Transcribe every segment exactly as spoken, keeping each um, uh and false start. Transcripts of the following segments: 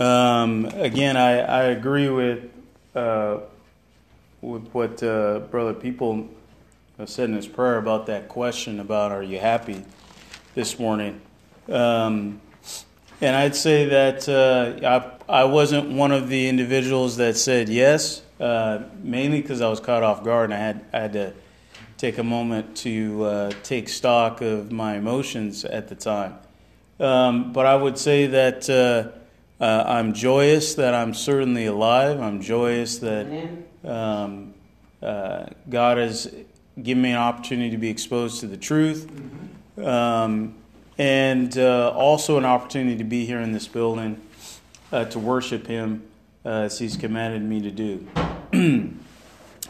Um, again, I, I agree with uh, with what uh, Brother People said in his prayer about that question about are you happy this morning. Um, and I'd say that uh, I, I wasn't one of the individuals that said yes, uh, mainly because I was caught off guard and I had, I had to take a moment to uh, take stock of my emotions at the time. Um, but I would say that uh, Uh, I'm joyous that I'm certainly alive. I'm joyous that um, uh, God has given me an opportunity to be exposed to the truth, um, and uh, also an opportunity to be here in this building uh, to worship Him uh, as He's commanded me to do.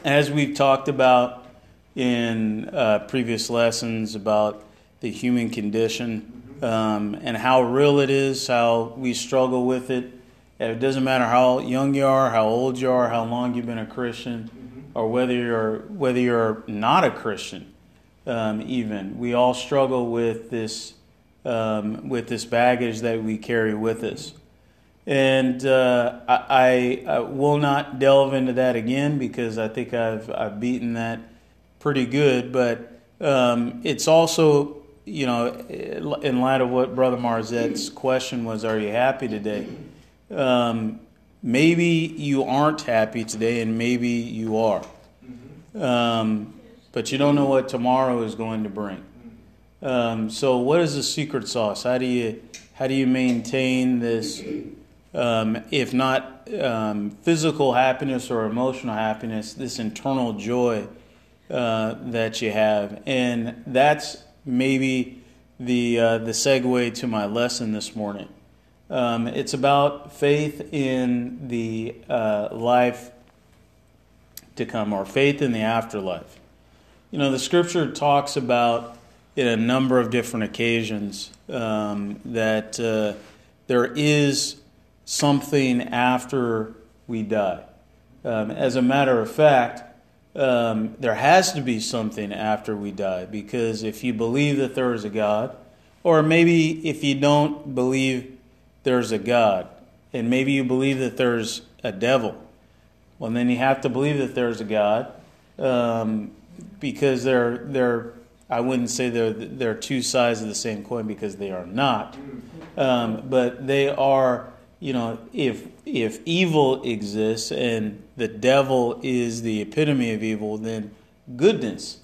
As we've talked about in uh, previous lessons about the human condition, Um, and how real it is, how we struggle with it. And it doesn't matter how young you are, how old you are, how long you've been a Christian, mm-hmm. or whether you're whether you're not a Christian. Um, even we all struggle with this um, with this baggage that we carry with us. And uh, I, I will not delve into that again because I think I've I've beaten that pretty good. But um, it's also, you know, in light of what Brother Marzette's question was, are you happy today? Um, maybe you aren't happy today, and maybe you are. Um, but you don't know what tomorrow is going to bring. Um, so what is the secret sauce? How do you how do you maintain this, um, if not um, physical happiness or emotional happiness, this internal joy uh, that you have? And that's maybe the uh, the segue to my lesson this morning. Um, it's about faith in the uh, life to come, or faith in the afterlife. You know, the Scripture talks about, in a number of different occasions, um, that uh, there is something after we die. Um, as a matter of fact, Um, there has to be something after we die, because if you believe that there is a God, or maybe if you don't believe there's a God, and maybe you believe that there's a devil, well, then you have to believe that there's a God, um, because they're they're I wouldn't say they're they're two sides of the same coin, because they are not, um, but they are. You know, if if evil exists and the devil is the epitome of evil, then goodness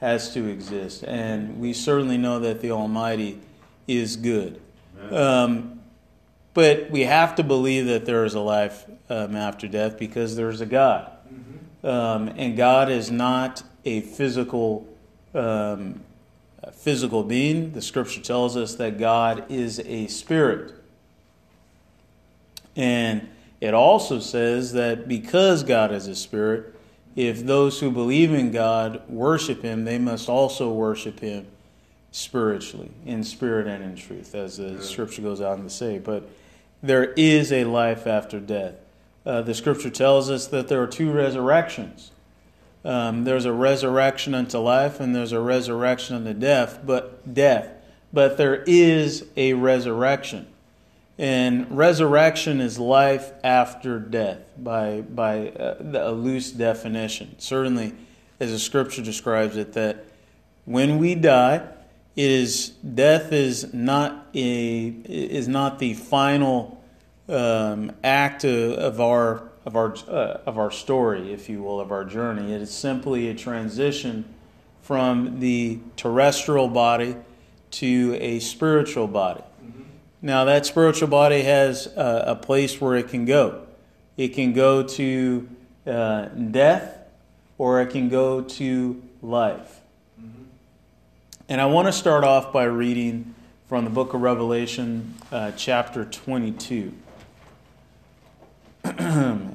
has to exist. And we certainly know that the Almighty is good. Um, but we have to believe that there is a life um, after death, because there is a God. Um, and God is not a physical um, a physical being. The Scripture tells us that God is a spirit. And it also says that because God is a spirit, if those who believe in God worship Him, they must also worship Him spiritually, in spirit and in truth, as the Scripture goes on to say. But there is a life after death. Uh, the Scripture tells us that there are two resurrections. Um, there's a resurrection unto life, and there's a resurrection unto death. But death, but there is a resurrection. And resurrection is life after death, by by a, a loose definition. Certainly, as the Scripture describes it, that when we die, it is death is not a is not the final um, act of, of our of our uh, of our story, if you will, of our journey. It is simply a transition from the terrestrial body to a spiritual body. Now, that spiritual body has uh, a place where it can go. It can go to uh, death, or it can go to life. Mm-hmm. And I want to start off by reading from the book of Revelation, uh, chapter twenty-two.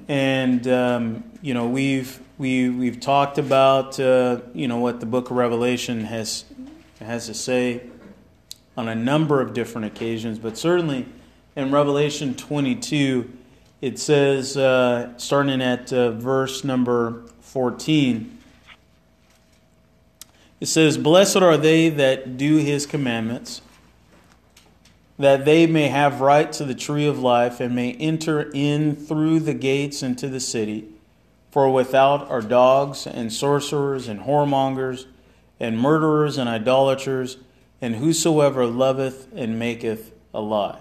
And um, you know, we've we we've talked about uh, you know what the book of Revelation has has to say on a number of different occasions, but certainly in Revelation twenty-two, it says, uh, starting at uh, verse number fourteen, it says, "Blessed are they that do His commandments, that they may have right to the tree of life and may enter in through the gates into the city. For without are dogs and sorcerers and whoremongers and murderers and idolaters and whosoever loveth and maketh a lie.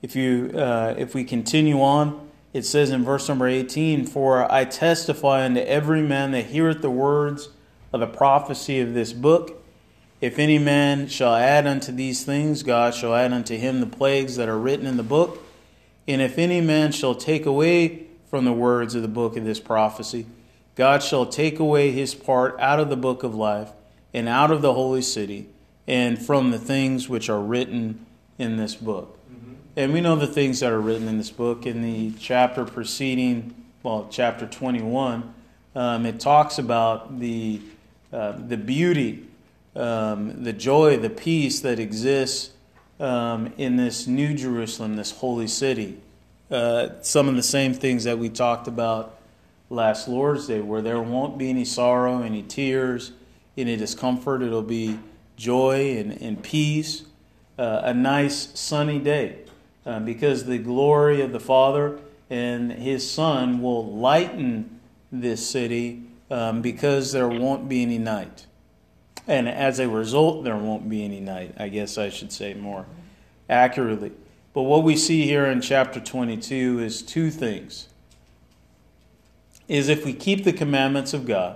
If you, uh, if we continue on, it says in verse number eighteen, For I testify unto every man that heareth the words of the prophecy of this book. If any man shall add unto these things, God shall add unto him the plagues that are written in the book. And if any man shall take away from the words of the book of this prophecy, God shall take away his part out of the book of life and out of the holy city and from the things which are written in this book. Mm-hmm. And we know the things that are written in this book. In the chapter preceding, well, chapter twenty-one, um, it talks about the uh, the beauty Um, the joy, the peace that exists um, in this new Jerusalem, this holy city. Uh, some of the same things that we talked about last Lord's Day, where there won't be any sorrow, any tears, any discomfort. It'll be joy and, and peace, uh, a nice sunny day, uh, because the glory of the Father and His Son will lighten this city um, because there won't be any night. And as a result, there won't be any night, I guess I should say more accurately. But what we see here in chapter twenty-two is two things. Is if we keep the commandments of God,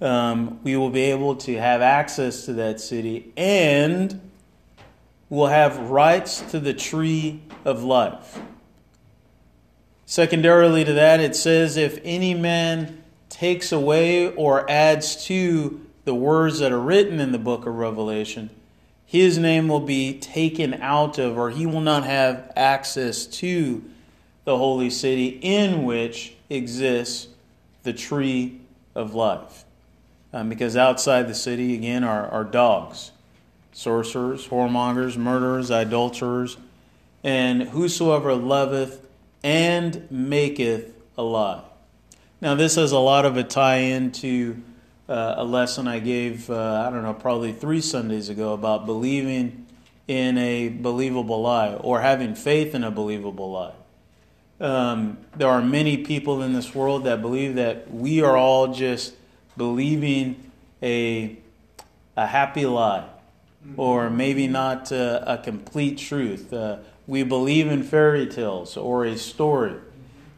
um, we will be able to have access to that city and we'll have rights to the tree of life. Secondarily to that, it says, if any man takes away or adds to the words that are written in the book of Revelation, his name will be taken out of, or he will not have access to the holy city in which exists the tree of life. Um, because outside the city, again, are, are dogs, sorcerers, whoremongers, murderers, adulterers, and whosoever loveth and maketh a lie. Now, this has a lot of a tie-in to Uh, a lesson I gave, uh, I don't know, probably three Sundays ago about believing in a believable lie or having faith in a believable lie. Um, there are many people in this world that believe that we are all just believing a a happy lie or maybe not uh, a complete truth. Uh, we believe in fairy tales or a story.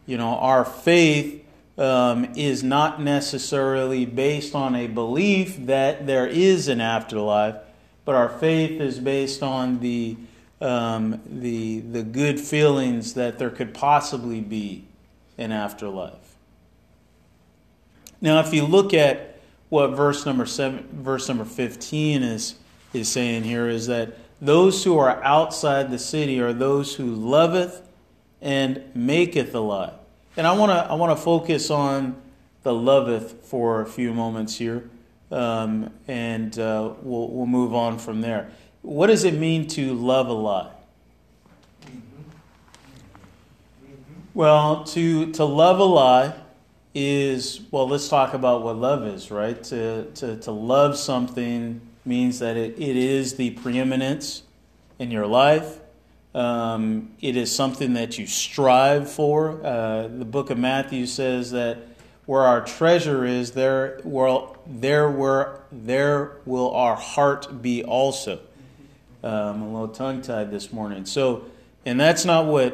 You know, our faith Um, is not necessarily based on a belief that there is an afterlife, but our faith is based on the um, the the good feelings that there could possibly be an afterlife. Now, if you look at what verse number seven, verse number fifteen is is saying here, is that those who are outside the city are those who loveth and maketh a lie. And I want to I want to focus on the loveth for a few moments here, um, and uh, we'll we'll move on from there. What does it mean to love a lie? Well, to to love a lie is, well, let's talk about what love is, right? To to to love something means that it, it is the preeminence in your life. Um, it is something that you strive for. Uh, the book of Matthew says that where our treasure is, there will there were there will our heart be also. Um, I'm a little tongue-tied this morning. So, and that's not what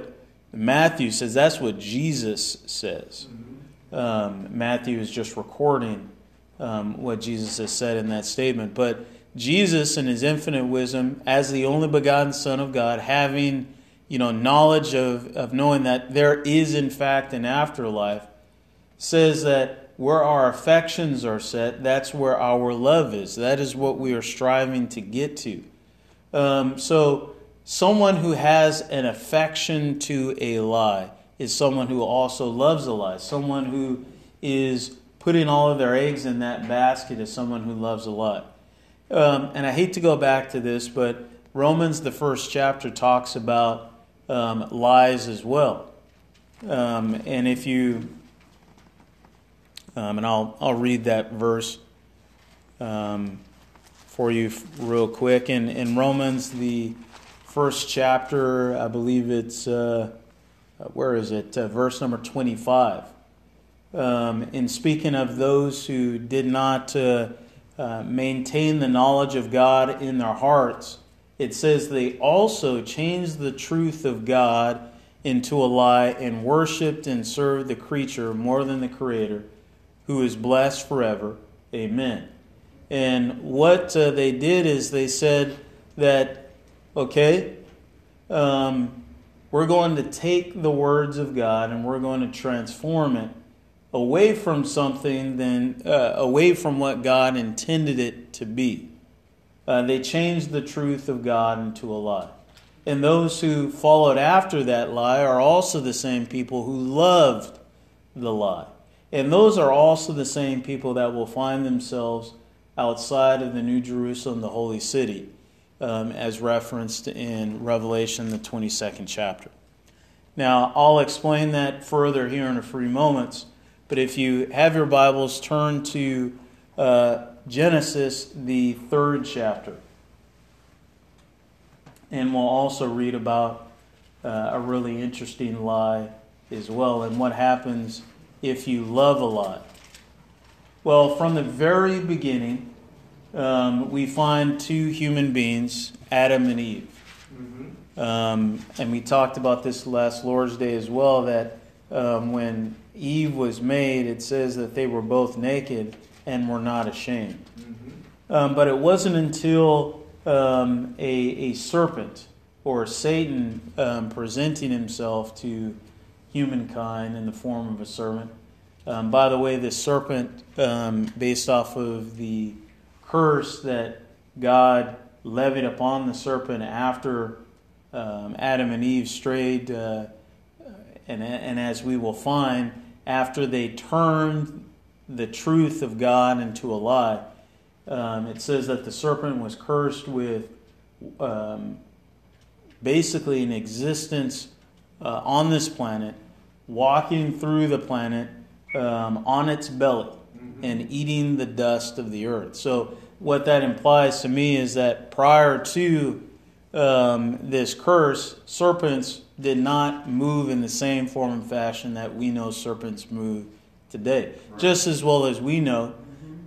Matthew says. That's what Jesus says. Um, Matthew is just recording um, what Jesus has said in that statement, but Jesus, in his infinite wisdom, as the only begotten Son of God, having, you know, knowledge of, of knowing that there is, in fact, an afterlife, says that where our affections are set, that's where our love is. That is what we are striving to get to. Um, so someone who has an affection to a lie is someone who also loves a lie. Someone who is putting all of their eggs in that basket is someone who loves a lie. Um, and I hate to go back to this, but Romans, the first chapter, talks about um, lies as well. Um, and if you, um, and I'll I'll read that verse um, for you real quick. In in Romans, the first chapter, I believe it's, uh, where is it? Uh, verse number twenty-five. Um, in speaking of those who did not uh, uh, maintain the knowledge of God in their hearts, it says they also changed the truth of God into a lie and worshipped and served the creature more than the Creator, who is blessed forever. Amen. And what uh, they did is they said that, okay, um, we're going to take the words of God and we're going to transform it away from something, then uh, away from what God intended it to be. Uh, they changed the truth of God into a lie. And those who followed after that lie are also the same people who loved the lie. And those are also the same people that will find themselves outside of the New Jerusalem, the holy city, um, as referenced in Revelation, the twenty-second chapter. Now, I'll explain that further here in a few moments, but if you have your Bibles, turn to uh, Genesis, the third chapter. And we'll also read about uh, a really interesting lie as well, and what happens if you love a lie. Well, from the very beginning, um, we find two human beings, Adam and Eve. Mm-hmm. Um, and we talked about this last Lord's Day as well, that um, when Eve was made, it says that they were both naked and were not ashamed. Mm-hmm. Um, but it wasn't until Um, a, a serpent or Satan um, presenting himself to humankind in the form of a serpent. Um, by the way, this serpent, um, based off of the curse that God levied upon the serpent after um, Adam and Eve strayed, uh, and, and as we will find, after they turned the truth of God into a lie, Um, it says that the serpent was cursed with um, basically an existence uh, on this planet, walking through the planet um, on its belly and eating the dust of the earth. So what that implies to me is that prior to um, this curse, serpents did not move in the same form and fashion that we know serpents move today. Right. Just as well as we know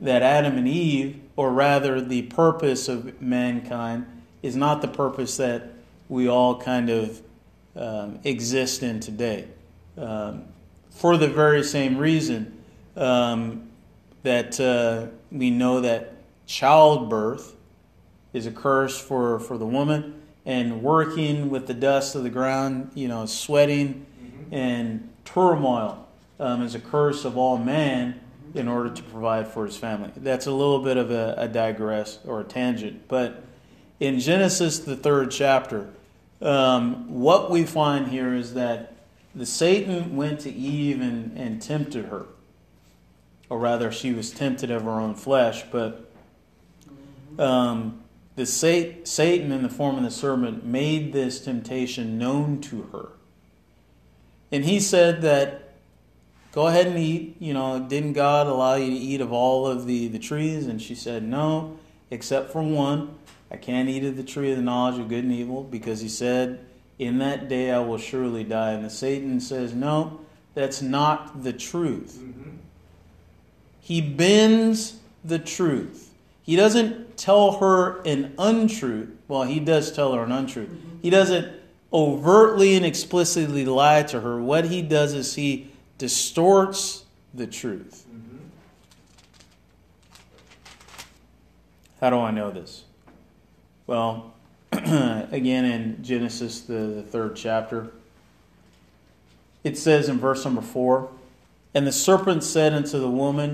that Adam and Eve, or rather the purpose of mankind, is not the purpose that we all kind of um, exist in today. Um, for the very same reason um, that uh, we know that childbirth is a curse for, for the woman, and working with the dust of the ground, you know, sweating mm-hmm. and turmoil um, is a curse of all man, in order to provide for his family. That's a little bit of a, a digress or a tangent. But in Genesis, the third chapter, um, what we find here is that the Satan went to Eve and, and tempted her. Or rather, she was tempted of her own flesh. But um, the sat- Satan, in the form of the serpent, made this temptation known to her. And he said that, go ahead and eat, you know, didn't God allow you to eat of all of the, the trees? And she said, no, except for one. I can't eat of the tree of the knowledge of good and evil, because he said, in that day I will surely die. And the Satan says, no, that's not the truth. Mm-hmm. He bends the truth. He doesn't tell her an untruth. Well, he does tell her an untruth. Mm-hmm. He doesn't overtly and explicitly lie to her. What he does is he distorts the truth. Mm-hmm. How do I know this? Well, again in Genesis, the, the third chapter, it says in verse number four, and the serpent said unto the woman,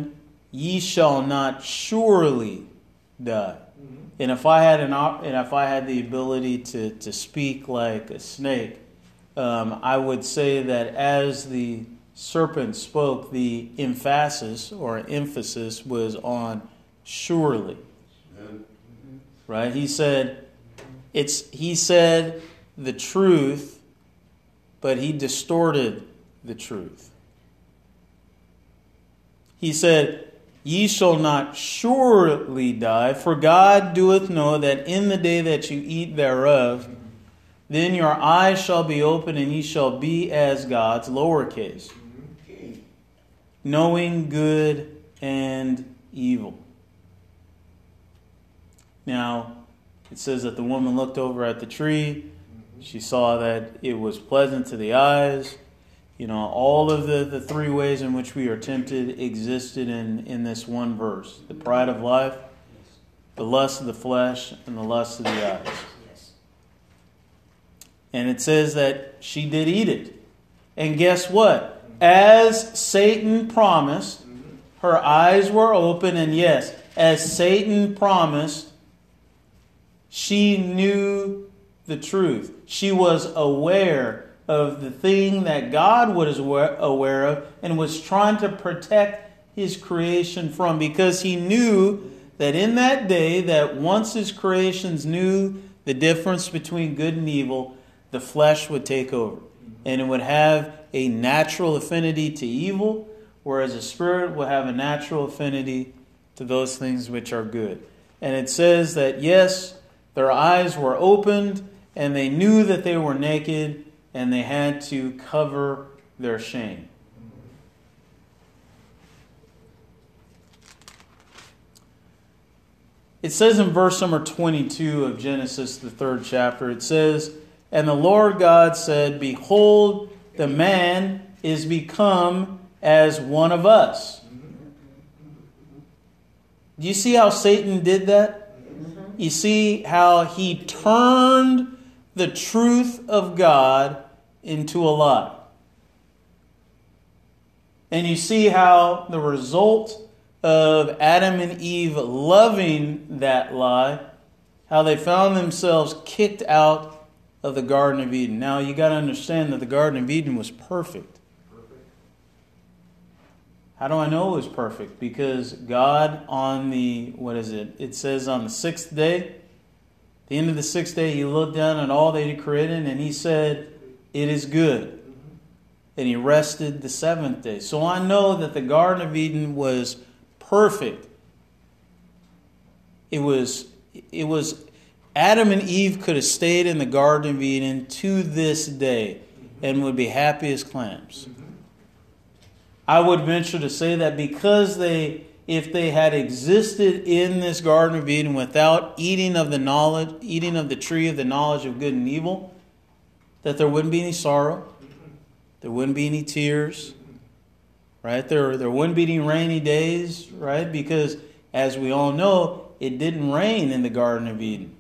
ye shall not surely die. Mm-hmm. And if I had an op- and if I had the ability to, to speak like a snake, um, I would say that as the serpent spoke, the emphasis or emphasis was on surely. Amen. Right? He said it's he said the truth, but he distorted the truth. He said, ye shall not surely die, for God doeth know that in the day that you eat thereof, Then your eyes shall be open, and ye shall be as gods, lowercase, okay. knowing good and evil. Now, it says that the woman looked over at the tree. She saw that it was pleasant to the eyes. You know, all of the, the three ways in which we are tempted existed in, in this one verse. The pride of life, the lust of the flesh, and the lust of the eyes. And it says that she did eat it. And guess what? As Satan promised, her eyes were open. And yes, as Satan promised, she knew the truth. She was aware of the thing that God was aware of and was trying to protect his creation from. Because he knew that in that day, that once his creations knew the difference between good and evil, the flesh would take over, and it would have a natural affinity to evil, whereas the spirit will have a natural affinity to those things which are good. And it says that, yes, their eyes were opened, and they knew that they were naked, and they had to cover their shame. It says in verse number twenty-two of Genesis, the third chapter, it says, and the Lord God said, behold, the man is become as one of us. Do you see how Satan did that? You see how he turned the truth of God into a lie. And you see how the result of Adam and Eve loving that lie, how they found themselves kicked out of the Garden of Eden. Now you got to understand that the Garden of Eden was perfect. perfect. How do I know it was perfect? Because God on the, what is it? It says on the sixth day, the end of the sixth day, he looked down at all that he created and he said, it is good. Mm-hmm. And he rested the seventh day. So I know that the Garden of Eden was perfect. It was, it was, Adam and Eve could have stayed in the Garden of Eden to this day and would be happy as clams. I would venture to say that because they, if they had existed in this Garden of Eden without eating of the knowledge, eating of the tree of the knowledge of good and evil, that there wouldn't be any sorrow, there wouldn't be any tears, right? There, there wouldn't be any rainy days, right? Because as we all know, it didn't rain in the Garden of Eden.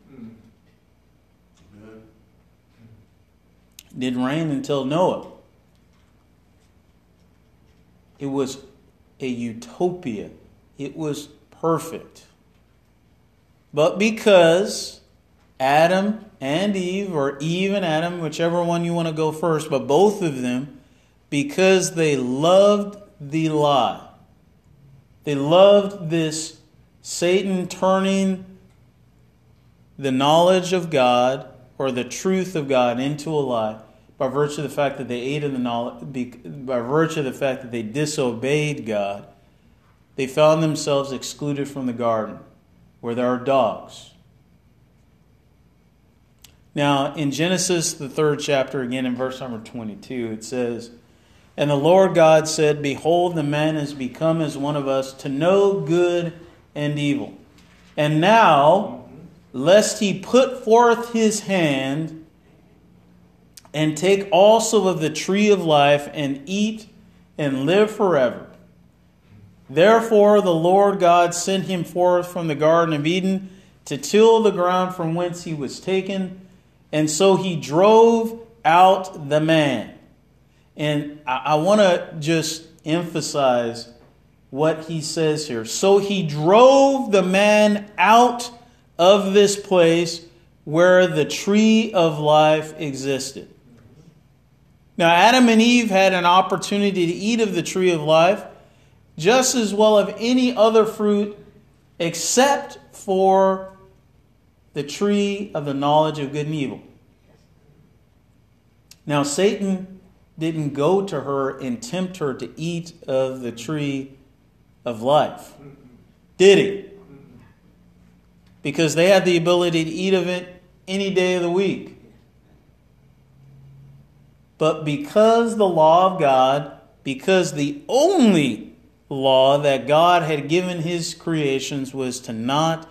It didn't rain until Noah. It was a utopia. It was perfect. But because Adam and Eve, or Eve and Adam, whichever one you want to go first, but both of them, because they loved the lie, they loved this Satan turning the knowledge of God or the truth of God into a lie, by virtue of the fact that they ate in the knowledge, by virtue of the fact that they disobeyed God, they found themselves excluded from the garden, where there are dogs. Now, in Genesis, the third chapter, again in verse number twenty-two, it says, and the Lord God said, behold, the man is become as one of us, to know good and evil. And now, lest he put forth his hand and take also of the tree of life and eat and live forever. Therefore the Lord God sent him forth from the Garden of Eden to till the ground from whence he was taken. And so he drove out the man. And I, I want to just emphasize what he says here. So he drove the man out of this place where the tree of life existed. Now, Adam and Eve had an opportunity to eat of the tree of life just as well as any other fruit except for the tree of the knowledge of good and evil. Now, Satan didn't go to her and tempt her to eat of the tree of life, did he? Because they had the ability to eat of it any day of the week. But because the law of God, because the only law that God had given his creations was to not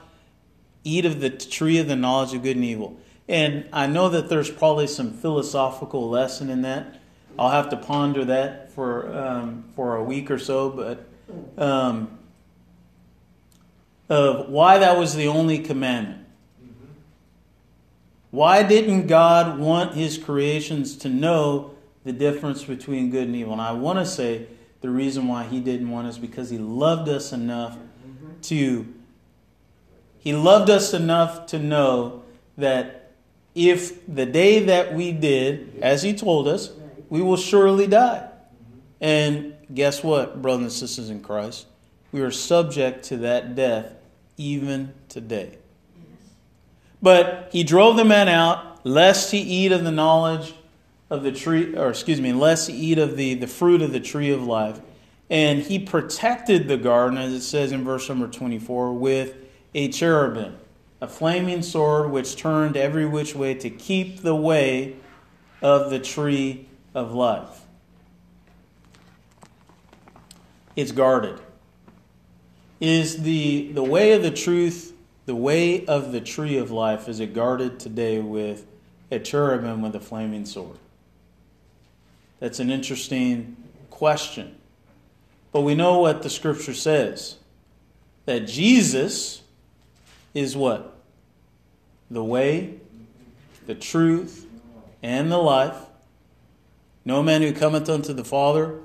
eat of the tree of the knowledge of good and evil. And I know that there's probably some philosophical lesson in that. I'll have to ponder that for um, for a week or so, but um, of why that was the only commandment. Mm-hmm. Why didn't God want his creations to know the difference between good and evil? And I want to say the reason why he didn't want is because he loved us enough mm-hmm. to he loved us enough to know that if the day that we did, as he told us, we will surely die. And guess what, brothers and sisters in Christ? We are subject to that death even today. But he drove the man out, lest he eat of the knowledge of the tree, or excuse me, lest he eat of the, the fruit of the tree of life. And he protected the garden, as it says in verse number twenty-four, with a cherubim, a flaming sword which turned every which way to keep the way of the tree of life. It's guarded. Is the the way of the truth, the way of the tree of life, is it guarded today with a cherubim with a flaming sword? That's an interesting question. But we know what the scripture says, that Jesus is what? The way, the truth, and the life. No man who cometh unto the Father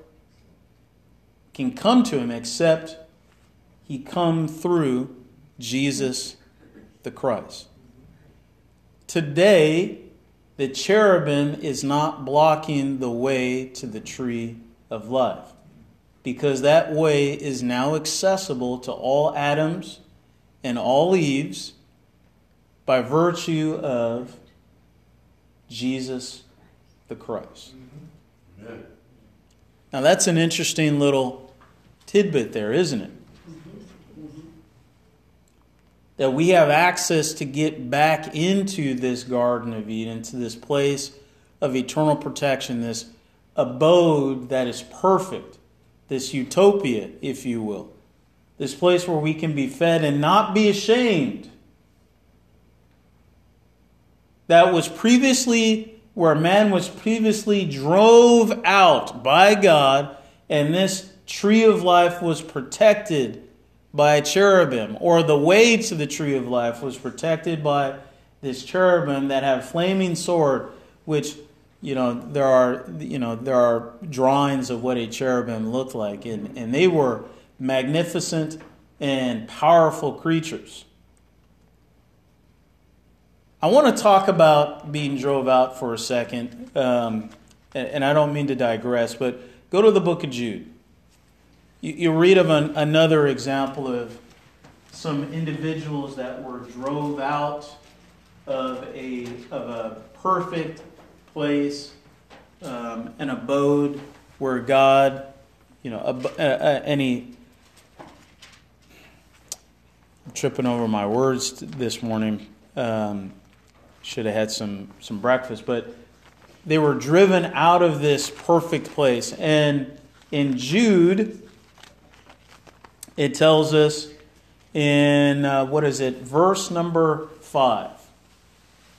can come to him except he come through Jesus the Christ. Today, the cherubim is not blocking the way to the tree of life, because that way is now accessible to all Adams and all Eves by virtue of Jesus the Christ. Amen. Now that's an interesting little tidbit there, isn't it? That we have access to get back into this Garden of Eden, to this place of eternal protection, this abode that is perfect, this utopia, if you will, this place where we can be fed and not be ashamed. That was previously, where man was previously drove out by God, and this tree of life was protected by a cherubim, or the way to the tree of life was protected by this cherubim that have flaming sword, which, you know, there are, you know, there are drawings of what a cherubim looked like, and, and they were magnificent and powerful creatures. I want to talk about being drove out for a second, um, and, and I don't mean to digress, but go to the book of Jude. You read of an, another example of some individuals that were drove out of a of a perfect place, um, an abode where God, you know, ab- uh, uh, any. I'm tripping over my words t- this morning. Um, should have had some some breakfast, but they were driven out of this perfect place, and in Jude, it tells us in, uh, what is it, verse number five.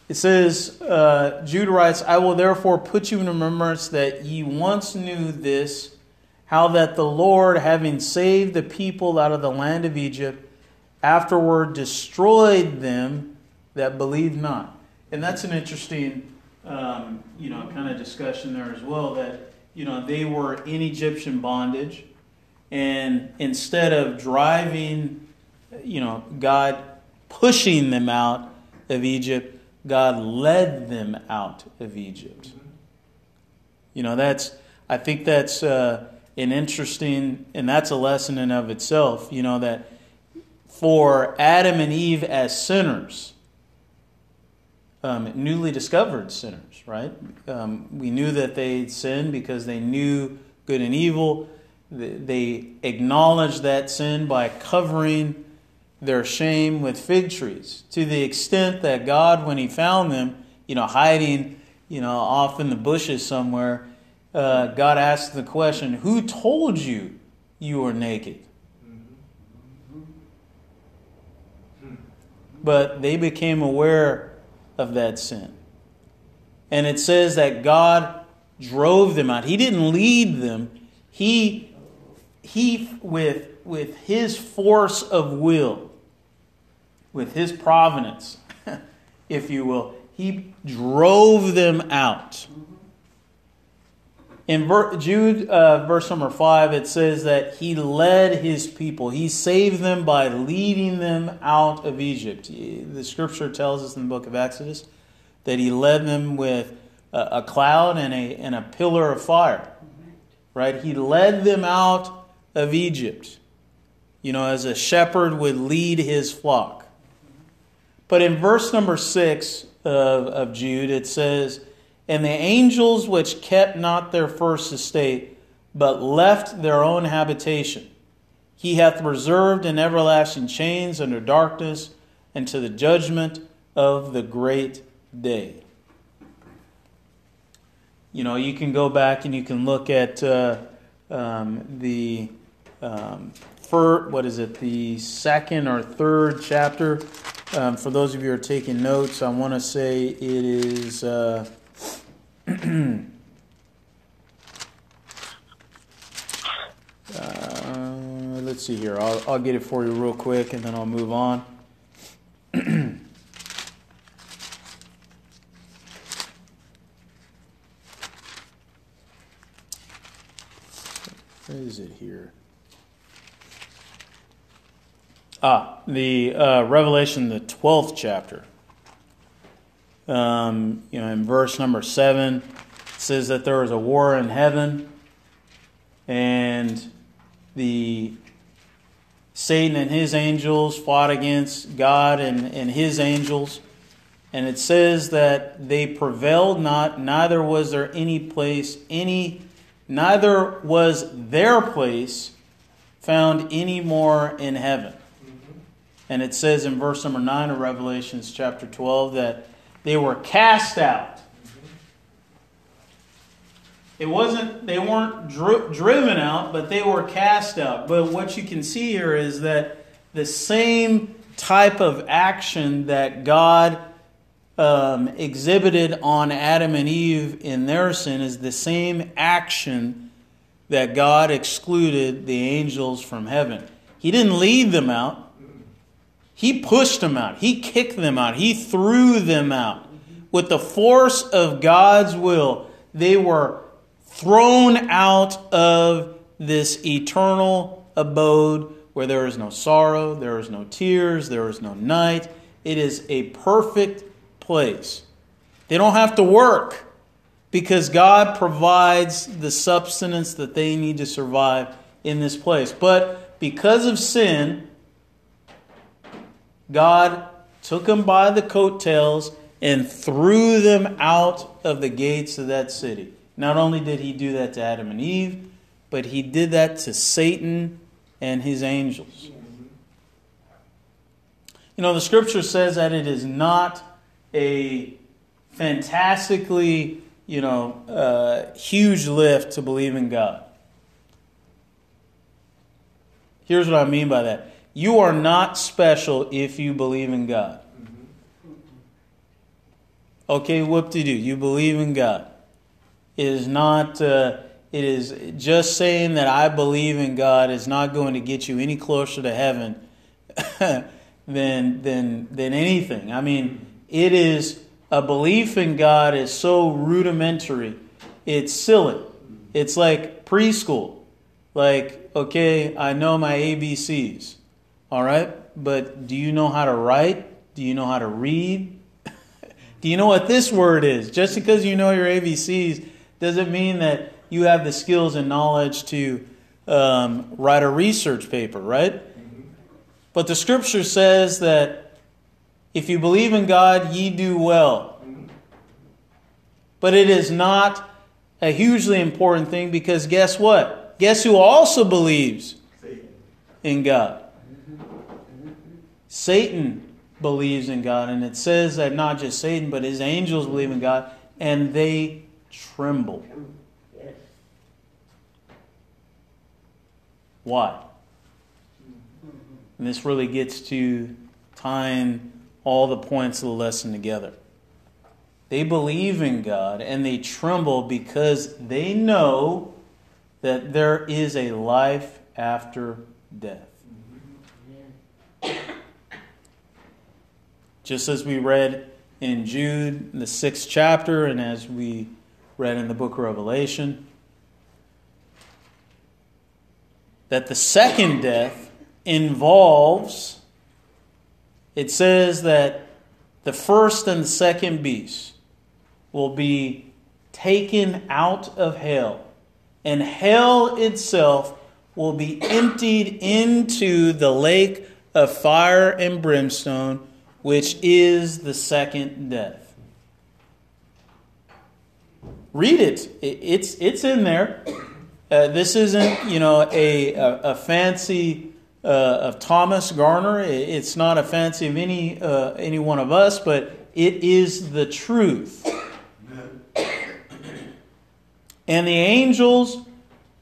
It says, uh, Jude writes, "I will therefore put you in remembrance that ye once knew this, how that the Lord, having saved the people out of the land of Egypt, afterward destroyed them that believed not." And that's an interesting, um, you know, kind of discussion there as well, that, you know, they were in Egyptian bondage. And instead of driving, you know, God pushing them out of Egypt, God led them out of Egypt. You know, that's, I think that's uh, an interesting, and that's a lesson in of itself, you know, that for Adam and Eve as sinners, um, newly discovered sinners, right? Um, we knew that they sinned because they knew good and evil. They acknowledge that sin by covering their shame with fig trees, to the extent that God, when he found them, you know, hiding you know, off in the bushes somewhere, uh, God asks the question, who told you you were naked? But they became aware of that sin. And it says that God drove them out. He didn't lead them. He, he with, with his force of will, with his providence, if you will, he drove them out. In Jude uh, verse number five, it says that he led his people. He saved them by leading them out of Egypt. The scripture tells us in the book of Exodus that he led them with a, a cloud and a, and a pillar of fire. Right? He led them out of Egypt, you know, as a shepherd would lead his flock. But in verse number six of, of Jude, it says, and the angels which kept not their first estate, but left their own habitation, he hath reserved in everlasting chains under darkness, and to the judgment of the great day. You know, you can go back and you can look at uh, um, the um, fir- what is it, the second or third chapter. Um, for those of you who are taking notes, I want to say it is. Uh, uh, let's see here. I'll, I'll get it for you real quick, and then I'll move on. Where is it here? Ah, the uh, Revelation, the twelfth chapter. Um, you know, in verse number seven, it says that there was a war in heaven, and the Satan and his angels fought against God and, and his angels, and it says that they prevailed not, neither was there any place, any, neither was their place found any more in heaven. And it says in verse number nine of Revelations chapter twelve that they were cast out. It wasn't, they weren't dri- driven out, but they were cast out. But what you can see here is that the same type of action that God um, exhibited on Adam and Eve in their sin is the same action that God excluded the angels from heaven. He didn't lead them out. He pushed them out. He kicked them out. He threw them out. With the force of God's will, they were thrown out of this eternal abode where there is no sorrow, there is no tears, there is no night. It is a perfect place. They don't have to work because God provides the sustenance that they need to survive in this place. But because of sin, God took them by the coattails and threw them out of the gates of that city. Not only did he do that to Adam and Eve, but he did that to Satan and his angels. You know, the scripture says that it is not a fantastically, you know, uh, huge lift to believe in God. Here's what I mean by that. You are not special if you believe in God. Okay, whoop-de-doo. You believe in God. It is not. Uh, it is just saying that I believe in God is not going to get you any closer to heaven than than than anything. I mean, it is a belief in God is so rudimentary. It's silly. It's like preschool. Like, okay, I know my A B Cs. All right, but do you know how to write? Do you know how to read? Do you know what this word is? Just because you know your A B Cs doesn't mean that you have the skills and knowledge to um, write a research paper, right? But the scripture says that if you believe in God, ye do well. But it is not a hugely important thing because guess what? Guess who also believes in God? Satan believes in God, and it says that not just Satan, but his angels believe in God. and they tremble. Why? And this really gets to tying all the points of the lesson together. They believe in God and they tremble because they know that there is a life after death. Just as we read in Jude, the sixth chapter, and as we read in the book of Revelation, that the second death involves, it says that the first and the second beast will be taken out of hell, and hell itself will be emptied into the lake of fire and brimstone, which is the second death. Read it. It's, it's in there. Uh, this isn't, you know, a, a, a fancy uh, of Thomas Garner. It's not a fancy of any, uh, any one of us, but it is the truth. And the angels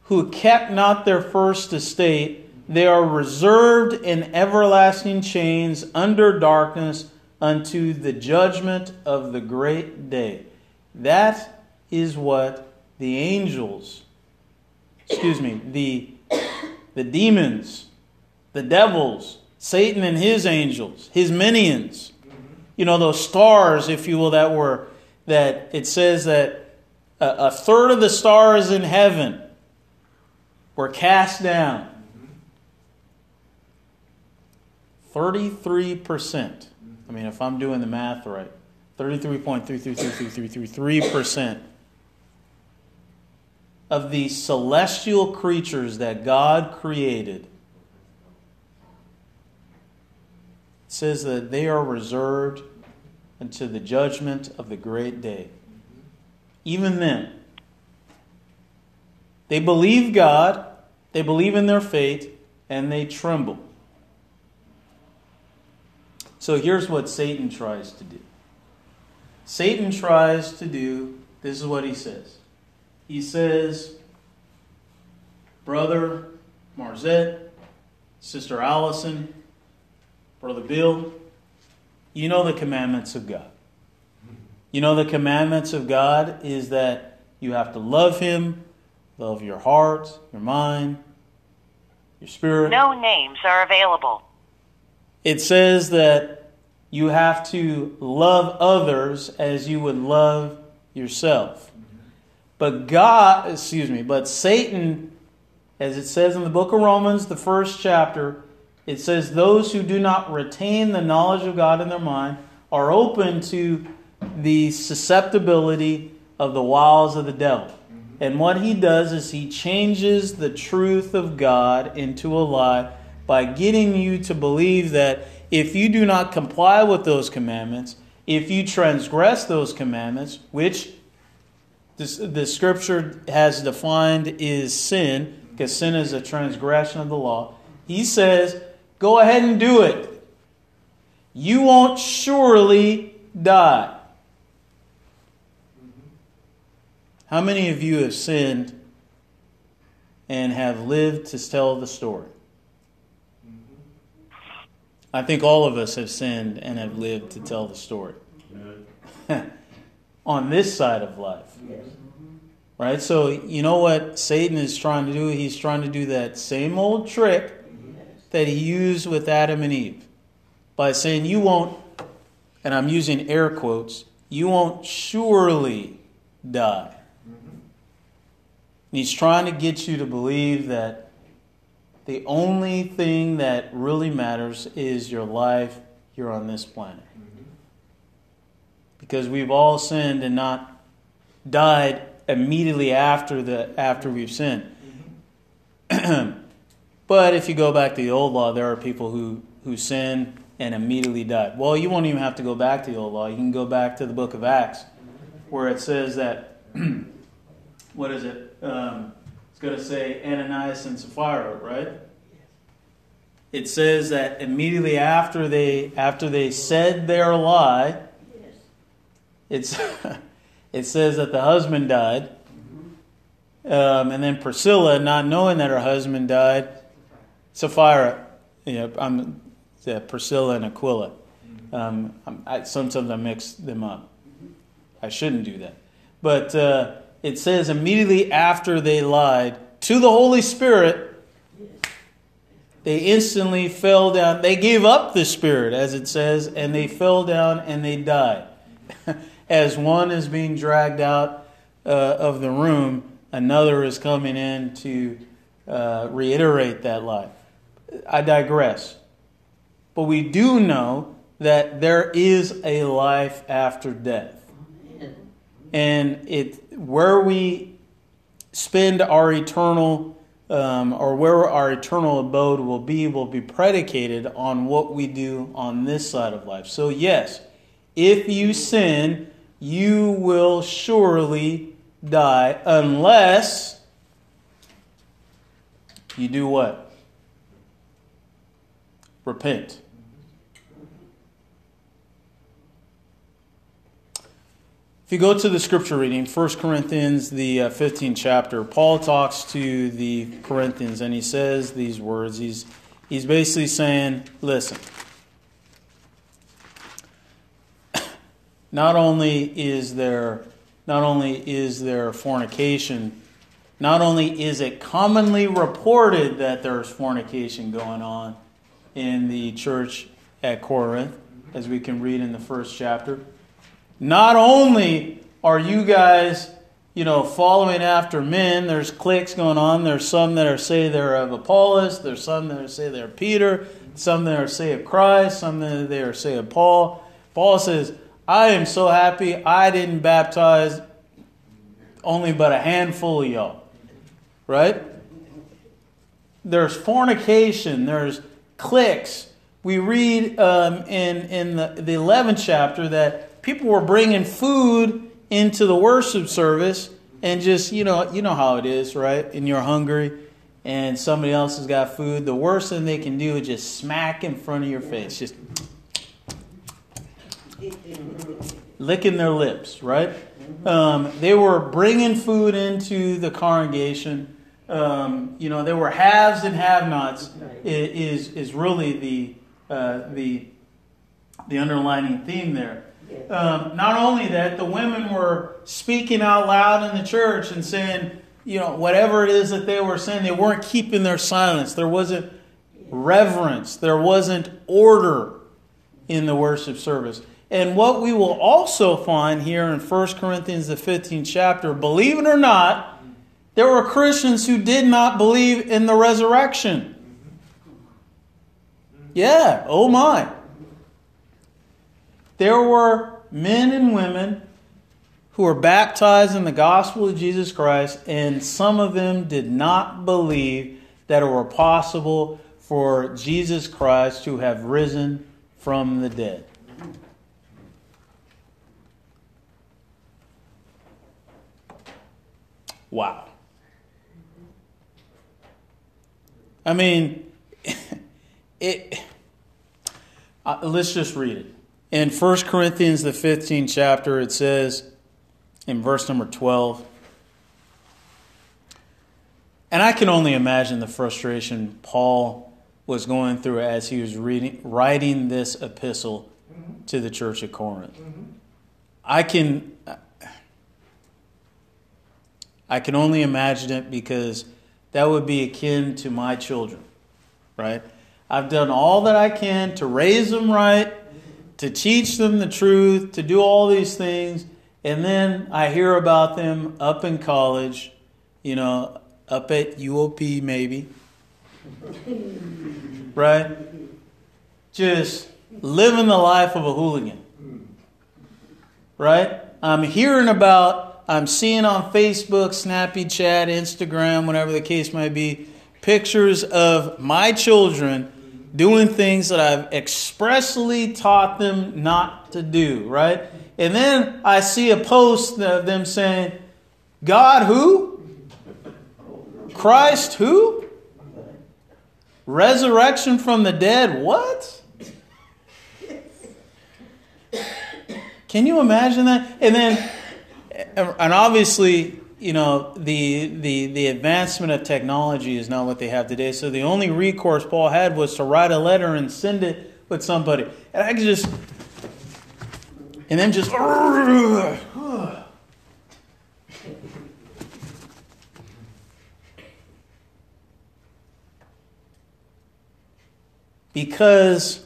who kept not their first estate, they are reserved in everlasting chains under darkness unto the judgment of the great day. That is what the angels, excuse me, the, the demons, the devils, Satan and his angels, his minions, you know, those stars, if you will, that were, that it says that a, a third of the stars in heaven were cast down. thirty-three percent. I mean, if I'm doing the math right, thirty-three point three three three three three three percent of the celestial creatures that God created, says that they are reserved unto the judgment of the great day. Even then, they believe God, they believe in their fate, and they tremble. So here's what Satan tries to do. Satan tries to do, this is what he says. He says, Brother Marzette, Sister Allison, Brother Bill, you know the commandments of God. You know the commandments of God is that you have to love Him, love your heart, your mind, your spirit. No names are available. It says that you have to love others as you would love yourself. But God, excuse me, but Satan, as it says in the book of Romans, the first chapter, it says those who do not retain the knowledge of God in their mind are open to the susceptibility of the wiles of the devil. And what he does is he changes the truth of God into a lie, by getting you to believe that if you do not comply with those commandments, if you transgress those commandments, which this, the scripture has defined is sin, because sin is a transgression of the law, he says, go ahead and do it. You won't surely die. How many of you have sinned and have lived to tell the story? I think all of us have sinned and have lived to tell the story. On this side of life. Yes. Right? So you know what Satan is trying to do? He's trying to do that same old trick that he used with Adam and Eve. By saying you won't, and I'm using air quotes, you won't surely die. And he's trying to get you to believe that the only thing that really matters is your life here on this planet. Because we've all sinned and not died immediately after the after we've sinned. But if you go back to the old law, there are people who, who sin and immediately died. Well, you won't even have to go back to the old law. You can go back to the book of Acts where it says that, what is it? Um, It's going to say Ananias and Sapphira, right? It says that immediately after they after they said their lie, it's it says that the husband died. Um, and then Priscilla, not knowing that her husband died, Sapphira, you know, I'm, yeah, Priscilla and Aquila. Um, I'm, I, sometimes I mix them up. I shouldn't do that. But uh, it says immediately after they lied to the Holy Spirit, they instantly fell down. They gave up the Spirit, as it says, and they fell down and they died. As one is being dragged out uh, of the room, another is coming in to uh, reiterate that lie. I digress. But we do know that there is a life after death. And it where we spend our eternal Um, or where our eternal abode will be, will be predicated on what we do on this side of life. So yes, if you sin, you will surely die unless you do what? Repent. If you go to the scripture reading, First Corinthians, the fifteenth chapter, Paul talks to the Corinthians and he says these words. He's, he's basically saying, listen, not only is there, not only is there fornication, not only is it commonly reported that there's fornication going on in the church at Corinth, as we can read in the first chapter. Not only are you guys, you know, following after men, there's cliques going on. There's some that are say they're of Apollos. There's some that are say they're Peter. Some that are say of Christ. Some that they are say of Paul. Paul says, I am so happy I didn't baptize only but a handful of y'all. Right? There's fornication. There's cliques. We read um, in, in the, the eleventh chapter that people were bringing food into the worship service and just, you know, you know how it is, right? And you're hungry and somebody else has got food. The worst thing they can do is just smack in front of your face. Just licking their lips, right? Um, they were bringing food into the congregation. Um, you know, there were haves and have-nots is, is really the, uh, the, the underlining theme there. Um, not only that, the women were speaking out loud in the church and saying, you know, whatever it is that they were saying, they weren't keeping their silence. There wasn't reverence. There wasn't order in the worship service. And what we will also find here in First Corinthians, the fifteenth chapter, believe it or not, there were Christians who did not believe in the resurrection. Yeah, oh my. There were men and women who were baptized in the gospel of Jesus Christ, and some of them did not believe that it were possible for Jesus Christ to have risen from the dead. Wow. I mean, it. Uh, let's just read it. In First Corinthians, the fifteenth chapter, it says in verse number twelve, and I can only imagine the frustration Paul was going through as he was reading, writing this epistle to the church at Corinth. I can, I can only imagine it because that would be akin to my children, right? I've done all that I can to raise them right, to teach them the truth, to do all these things. And then I hear about them up in college, you know, up at U O P maybe, right? Just living the life of a hooligan, right? I'm hearing about, I'm seeing on Facebook, Snapchat, Instagram, whatever the case might be, pictures of my children doing things that I've expressly taught them not to do, right? And then I see a post of them saying, God who? Christ who? Resurrection from the dead, what? Can you imagine that? And then and obviously, you know, the the the advancement of technology is not what they have today. So the only recourse Paul had was to write a letter and send it with somebody, and I could just, and then just. Because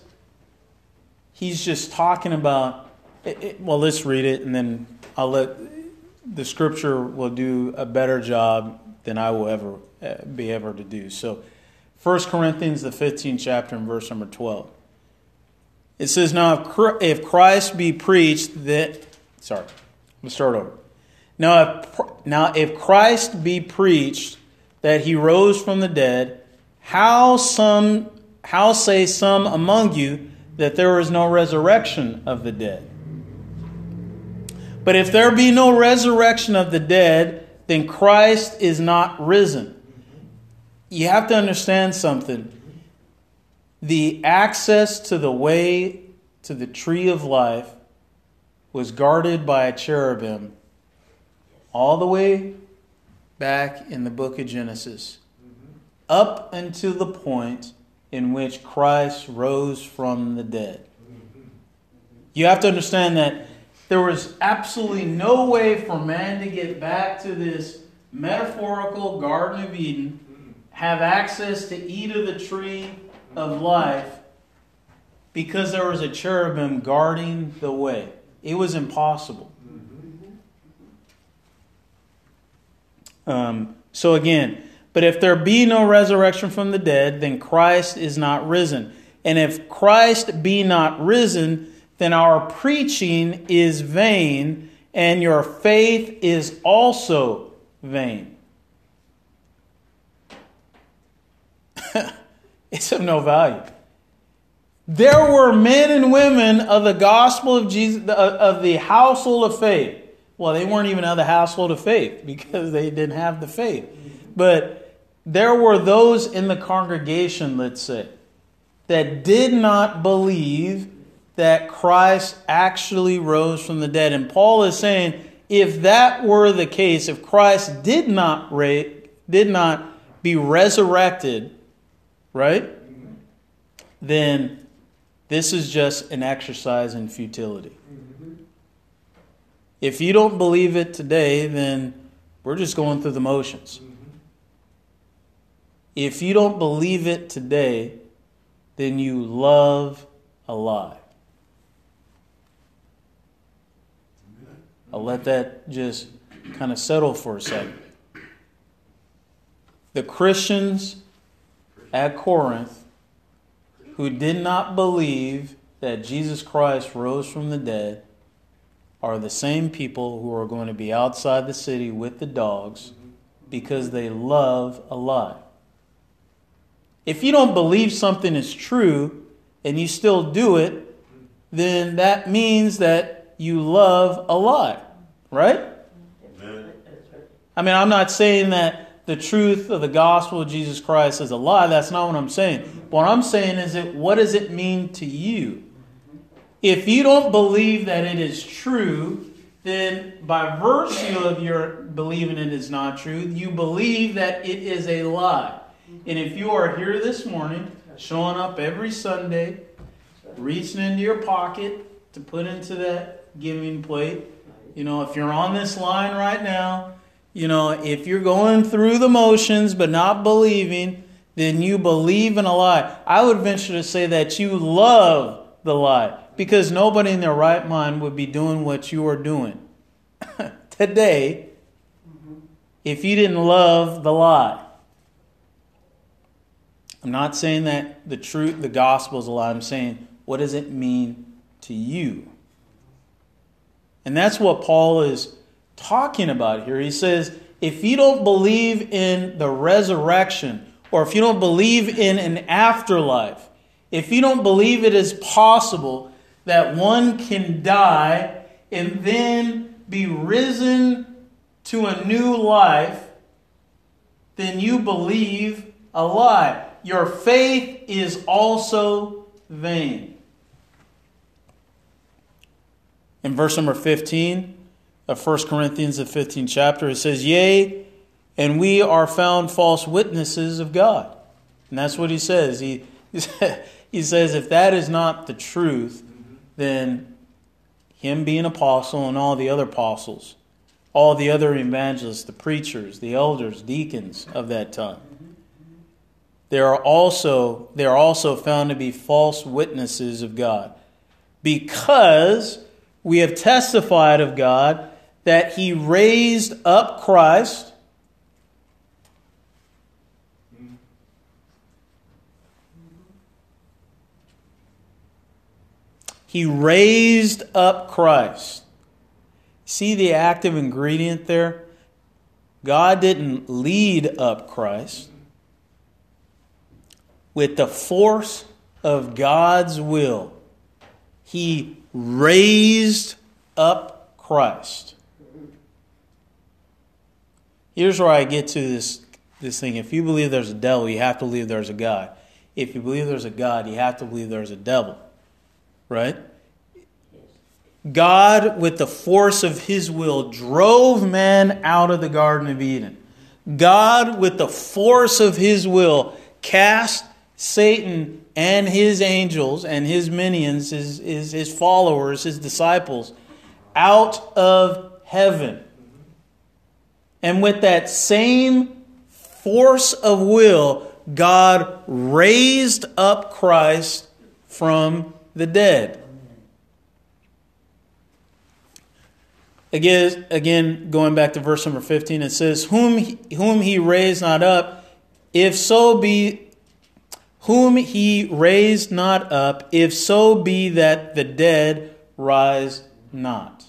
he's just talking about, it, it, well, let's read it, and then I'll let, the scripture will do a better job than I will ever be able to do. So First Corinthians, the fifteenth chapter, and verse number twelve. It says, now if Christ be preached that, sorry, let's start over. Now if, now if Christ be preached that he rose from the dead, how some... how say some among you that there is no resurrection of the dead? But if there be no resurrection of the dead, then Christ is not risen. You have to understand something. The access to the way to the tree of life was guarded by a cherubim all the way back in the book of Genesis, up until the point in which Christ rose from the dead. You have to understand that there was absolutely no way for man to get back to this metaphorical Garden of Eden, have access to eat of the tree of life, because there was a cherubim guarding the way. It was impossible. Um, so again, but if there be no resurrection from the dead, then Christ is not risen. And if Christ be not risen, then our preaching is vain, and your faith is also vain. It's of no value. There were men and women of the gospel of Jesus, of the household of faith. Well, they weren't even of the household of faith because they didn't have the faith. But there were those in the congregation, let's say, that did not believe that Christ actually rose from the dead. And Paul is saying, if that were the case, if Christ did not ra- did not be resurrected, right? Then this is just an exercise in futility. If you don't believe it today, then we're just going through the motions. If you don't believe it today, then you love a lie. I'll let that just kind of settle for a second. The Christians at Corinth who did not believe that Jesus Christ rose from the dead are the same people who are going to be outside the city with the dogs because they love a lie. If you don't believe something is true and you still do it, then that means that you love a lie, right? Amen. I mean, I'm not saying that the truth of the gospel of Jesus Christ is a lie. That's not what I'm saying. What I'm saying is that what does it mean to you? If you don't believe that it is true, then by virtue of your believing it is not true, you believe that it is a lie. And if you are here this morning, showing up every Sunday, reaching into your pocket to put into that giving plate, you know, if you're on this line right now, you know, if you're going through the motions but not believing, then you believe in a lie. I would venture to say that you love the lie, because nobody in their right mind would be doing what you are doing today if you didn't love the lie. I'm not saying that the truth, the gospel is a lie. I'm saying, what does it mean to you? And that's what Paul is talking about here. He says, if you don't believe in the resurrection, or if you don't believe in an afterlife, if you don't believe it is possible that one can die and then be risen to a new life, then you believe a lie. Your faith is also vain. In verse number fifteen, of First Corinthians, the fifteenth chapter. It says, yea, and we are found false witnesses of God. And that's what he says. He, he says, if that is not the truth, then him being apostle and all the other apostles, all the other evangelists, the preachers, the elders, deacons of that time, they are also, they are also found to be false witnesses of God, because we have testified of God that he raised up Christ, He raised up Christ. See the active ingredient there? God didn't lead up Christ. With the force of God's will, he raised up Christ. Here's where I get to this, this thing. If you believe there's a devil, you have to believe there's a God. If you believe there's a God, you have to believe there's a devil. Right? God, with the force of his will, drove man out of the Garden of Eden. God, with the force of his will, cast Satan and his angels and his minions, his, his, his followers, his disciples, out of heaven. And with that same force of will, God raised up Christ from the dead. Again, again, going back to verse number fifteen, it says, whom he, whom he raised not up, if so be, whom he raised not up, if so be that the dead rise not.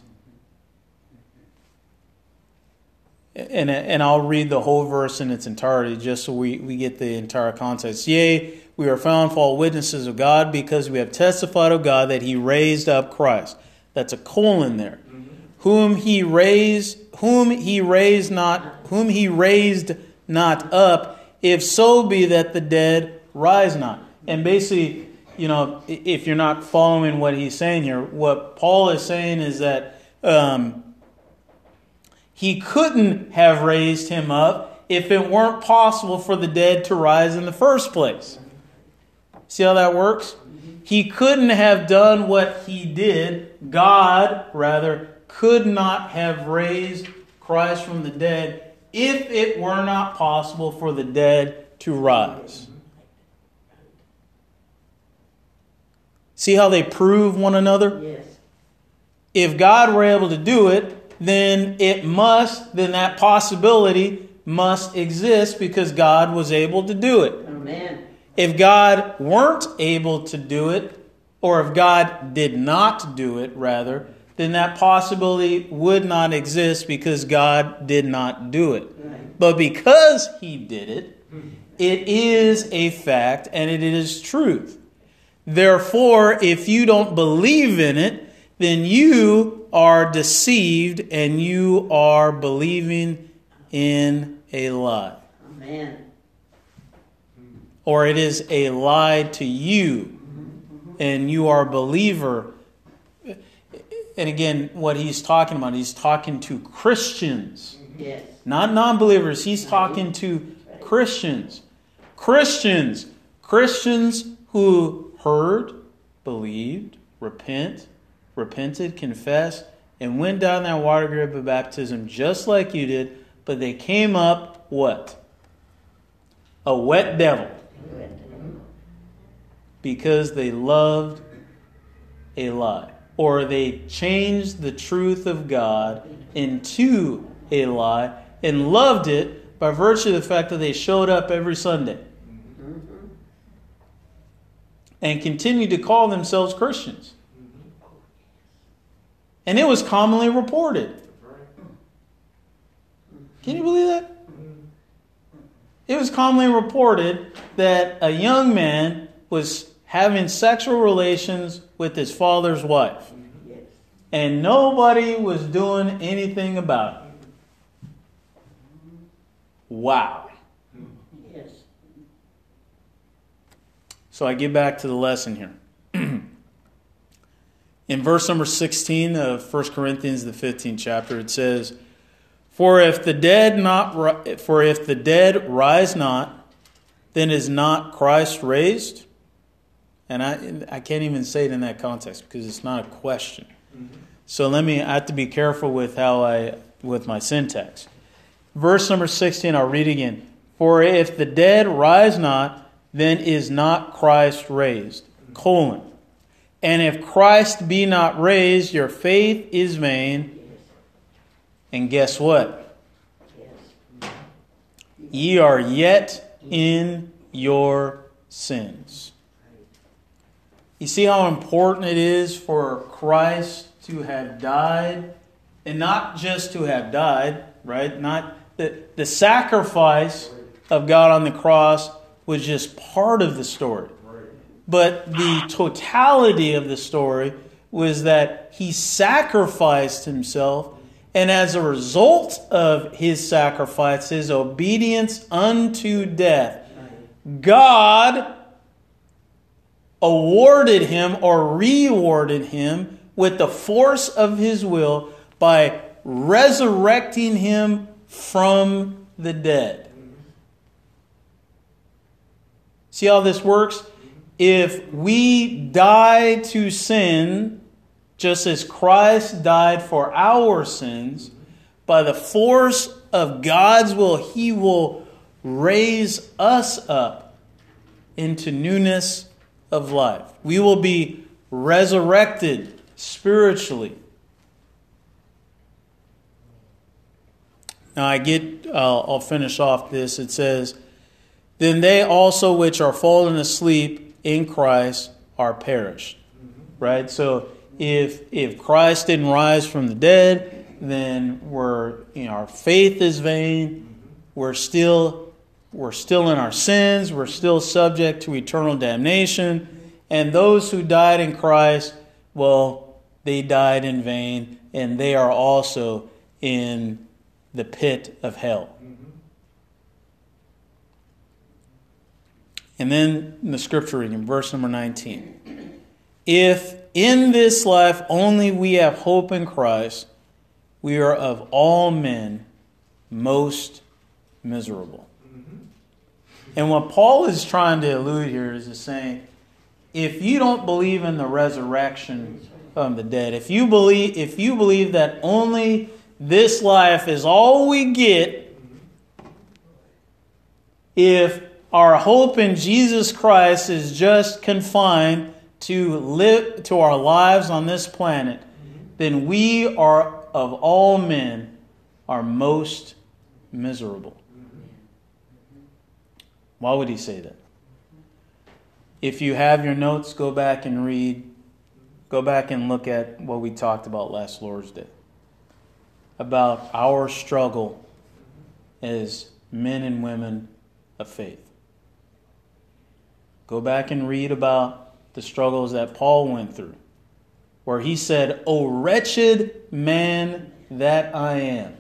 And, and I'll read the whole verse in its entirety, just so we, we get the entire context. Yea, we are found false witnesses of God, because we have testified of God that he raised up Christ. That's a colon there. Mm-hmm. Whom he raised, whom he raised not, whom he raised not up, if so be that the dead rise not. And basically, you know, if you're not following what he's saying here, what Paul is saying is that um, he couldn't have raised him up if it weren't possible for the dead to rise in the first place. See how that works? He couldn't have done what he did. God, rather, could not have raised Christ from the dead if it were not possible for the dead to rise. See how they prove one another? Yes. If God were able to do it, then it must, then that possibility must exist, because God was able to do it. Amen. If God weren't able to do it, or if God did not do it, rather, then that possibility would not exist, because God did not do it. Right. But because he did it, it is a fact and it is truth. Therefore, if you don't believe in it, then you are deceived and you are believing in a lie. Amen. Or it is a lie to you, and you are a believer. And again, what he's talking about, he's talking to Christians, yes. Not non-believers. He's talking to Christians. Christians. Christians who heard, believed, repent, repented, confessed, and went down that water grave of baptism just like you did, but they came up what? A wet devil. Because they loved a lie. Or they changed the truth of God into a lie and loved it by virtue of the fact that they showed up every Sunday. And continued to call themselves Christians. And it was commonly reported. Can you believe that? It was commonly reported that a young man was having sexual relations with his father's wife. And nobody was doing anything about it. Wow. So I get back to the lesson here. In verse number sixteen of First Corinthians, the fifteenth chapter, it says, For if the dead not, for if the dead rise not, then is not Christ raised? And I, I can't even say it in that context because it's not a question. Mm-hmm. So let me, I have to be careful with how I, with my syntax. Verse number sixteen, I'll read again. For if the dead rise not, then is not Christ raised, colon. And if Christ be not raised, your faith is vain. And guess what? Ye are yet in your sins. You see how important it is for Christ to have died, and not just to have died, right? Not the, the sacrifice of God on the cross was just part of the story. But the totality of the story was that he sacrificed himself, and as a result of his sacrifice, his obedience unto death, God awarded him or rewarded him with the force of his will by resurrecting him from the dead. See how this works? If we die to sin, just as Christ died for our sins, by the force of God's will, he will raise us up into newness of life. We will be resurrected spiritually. Now I get, uh, I'll finish off this. It says, Then they also which are fallen asleep in Christ are perished. Right? So if if Christ didn't rise from the dead, then we're, you know, our faith is vain. We're still we're still in our sins. We're still subject to eternal damnation. And those who died in Christ, well, they died in vain, and they are also in the pit of hell. And then in the scripture reading, verse number nineteen. If in this life only we have hope in Christ, we are of all men most miserable. And what Paul is trying to allude here is to saying, if you don't believe in the resurrection from the dead, if you believe, if you believe that only this life is all we get, if our hope in Jesus Christ is just confined to live to our lives on this planet, then we are of all men are most miserable. Why would he say that? If you have your notes, go back and read. Go back and look at what we talked about last Lord's Day about our struggle as men and women of faith. Go back and read about the struggles that Paul went through, where he said, O wretched man that I am.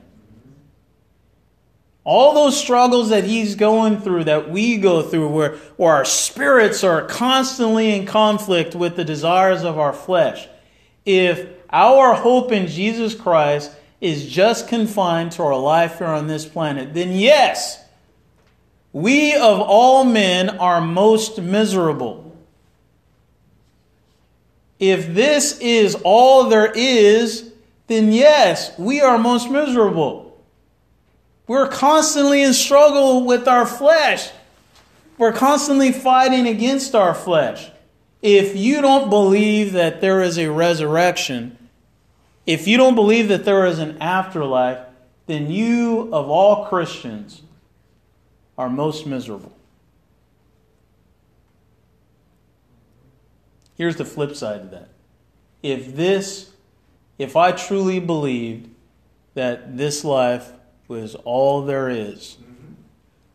All those struggles that he's going through, that we go through, where, where our spirits are constantly in conflict with the desires of our flesh. If our hope in Jesus Christ is just confined to our life here on this planet, then yes, we of all men are most miserable. If this is all there is, then yes, we are most miserable. We're constantly in struggle with our flesh. We're constantly fighting against our flesh. If you don't believe that there is a resurrection, if you don't believe that there is an afterlife, then you of all Christians are most miserable. Here's the flip side of that. If this, if I truly believed that this life was all there is, mm-hmm.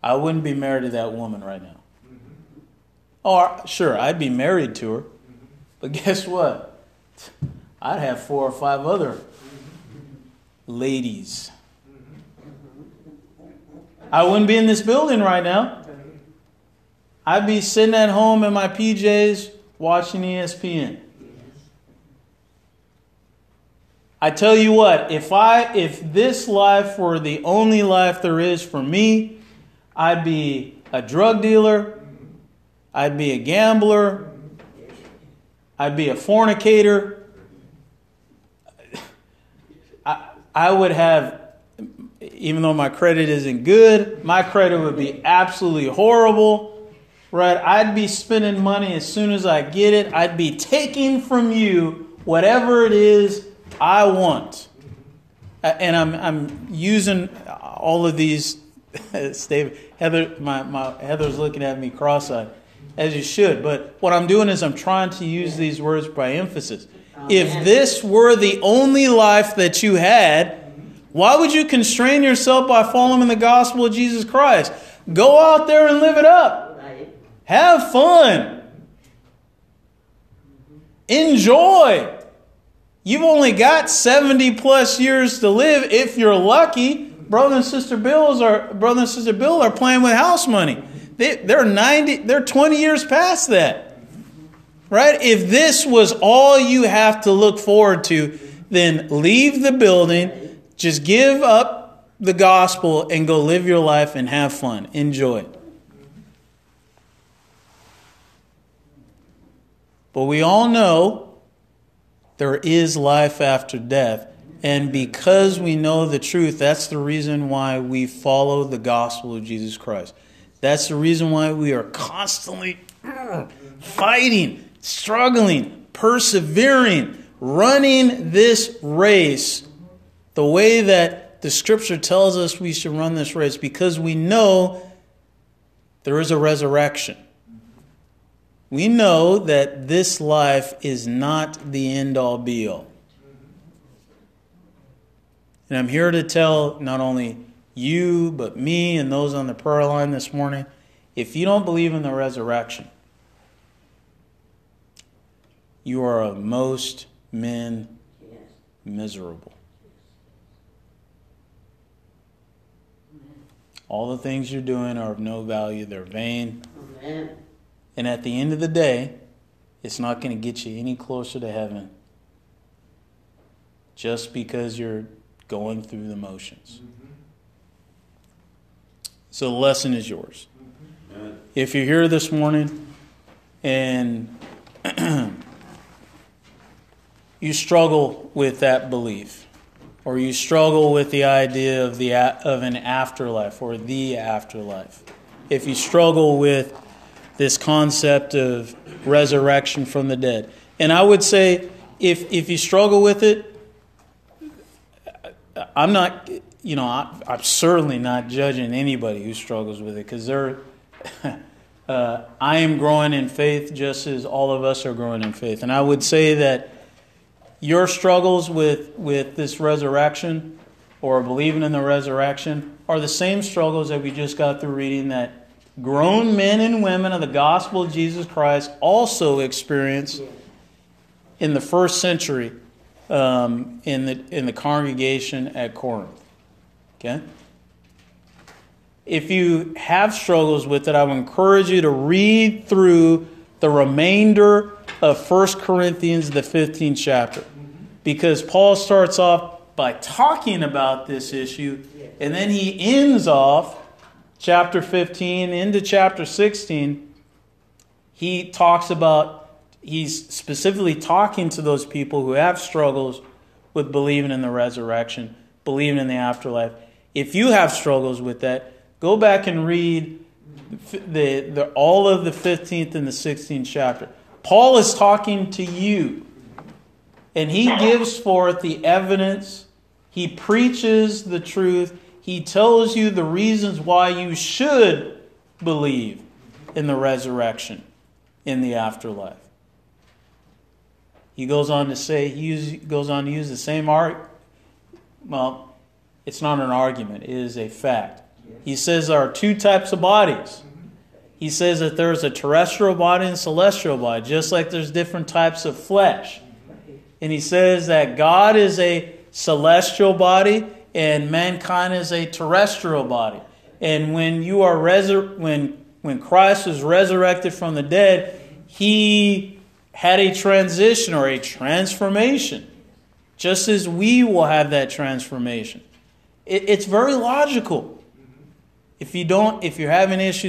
I wouldn't be married to that woman right now. Mm-hmm. Or sure, I'd be married to her, mm-hmm. but guess what? I'd have four or five other mm-hmm. ladies. I wouldn't be in this building right now. I'd be sitting at home in my P Js watching E S P N. I tell you what, if I if this life were the only life there is for me, I'd be a drug dealer, I'd be a gambler, I'd be a fornicator. I I would have, even though my credit isn't good, my credit would be absolutely horrible. Right? I'd be spending money as soon as I get it. I'd be taking from you whatever it is I want. And I'm I'm using all of these statements. Heather, my, my Heather's looking at me cross-eyed, as you should. But what I'm doing is I'm trying to use these words by emphasis. Amen. If this were the only life that you had, why would you constrain yourself by following the gospel of Jesus Christ? Go out there and live it up. Right. Have fun. Enjoy. You've only got seventy plus years to live if you're lucky. Brother and sister Bills are brother and sister Bill are playing with house money. They, they're ninety. They're twenty years past that, right? If this was all you have to look forward to, then leave the building. Just give up the gospel and go live your life and have fun. Enjoy it. But we all know there is life after death. And because we know the truth, that's the reason why we follow the gospel of Jesus Christ. That's the reason why we are constantly fighting, struggling, persevering, running this race the way that the scripture tells us we should run this race, because we know there is a resurrection. We know that this life is not the end-all be-all. And I'm here to tell not only you, but me and those on the prayer line this morning, if you don't believe in the resurrection, you are of most men miserable. All the things you're doing are of no value. They're vain. Amen. And at the end of the day, it's not going to get you any closer to heaven just because you're going through the motions. Mm-hmm. So the lesson is yours. Mm-hmm. If you're here this morning and you struggle with that belief, or you struggle with the idea of the of an afterlife or the afterlife, if you struggle with this concept of resurrection from the dead, and I would say if if you struggle with it, I'm not, you know, I, I'm certainly not judging anybody who struggles with it, because they're, uh, I am growing in faith just as all of us are growing in faith. And I would say that your struggles with, with this resurrection or believing in the resurrection are the same struggles that we just got through reading that grown men and women of the gospel of Jesus Christ also experienced in the first century. Um, in the in the congregation at Corinth. Okay? If you have struggles with it, I would encourage you to read through the remainder of First Corinthians, the fifteenth chapter, because Paul starts off by talking about this issue, and then he ends off chapter fifteen into chapter sixteen. He talks about He's specifically talking to those people who have struggles with believing in the resurrection, believing in the afterlife. If you have struggles with that, go back and read the, the all of the fifteenth and the sixteenth chapter. Paul is talking to you, and he gives forth the evidence. He preaches the truth. He tells you the reasons why you should believe in the resurrection, in the afterlife. He goes on to say, he use, goes on to use the same art. Well, it's not an argument. It is a fact. He says there are two types of bodies. He says that there's a terrestrial body and a celestial body, just like there's different types of flesh. And he says that God is a celestial body and mankind is a terrestrial body. And when you are resur- when when Christ is resurrected from the dead, he had a transition or a transformation just as we will have that transformation. It, it's very logical. If you don't, if you're having issues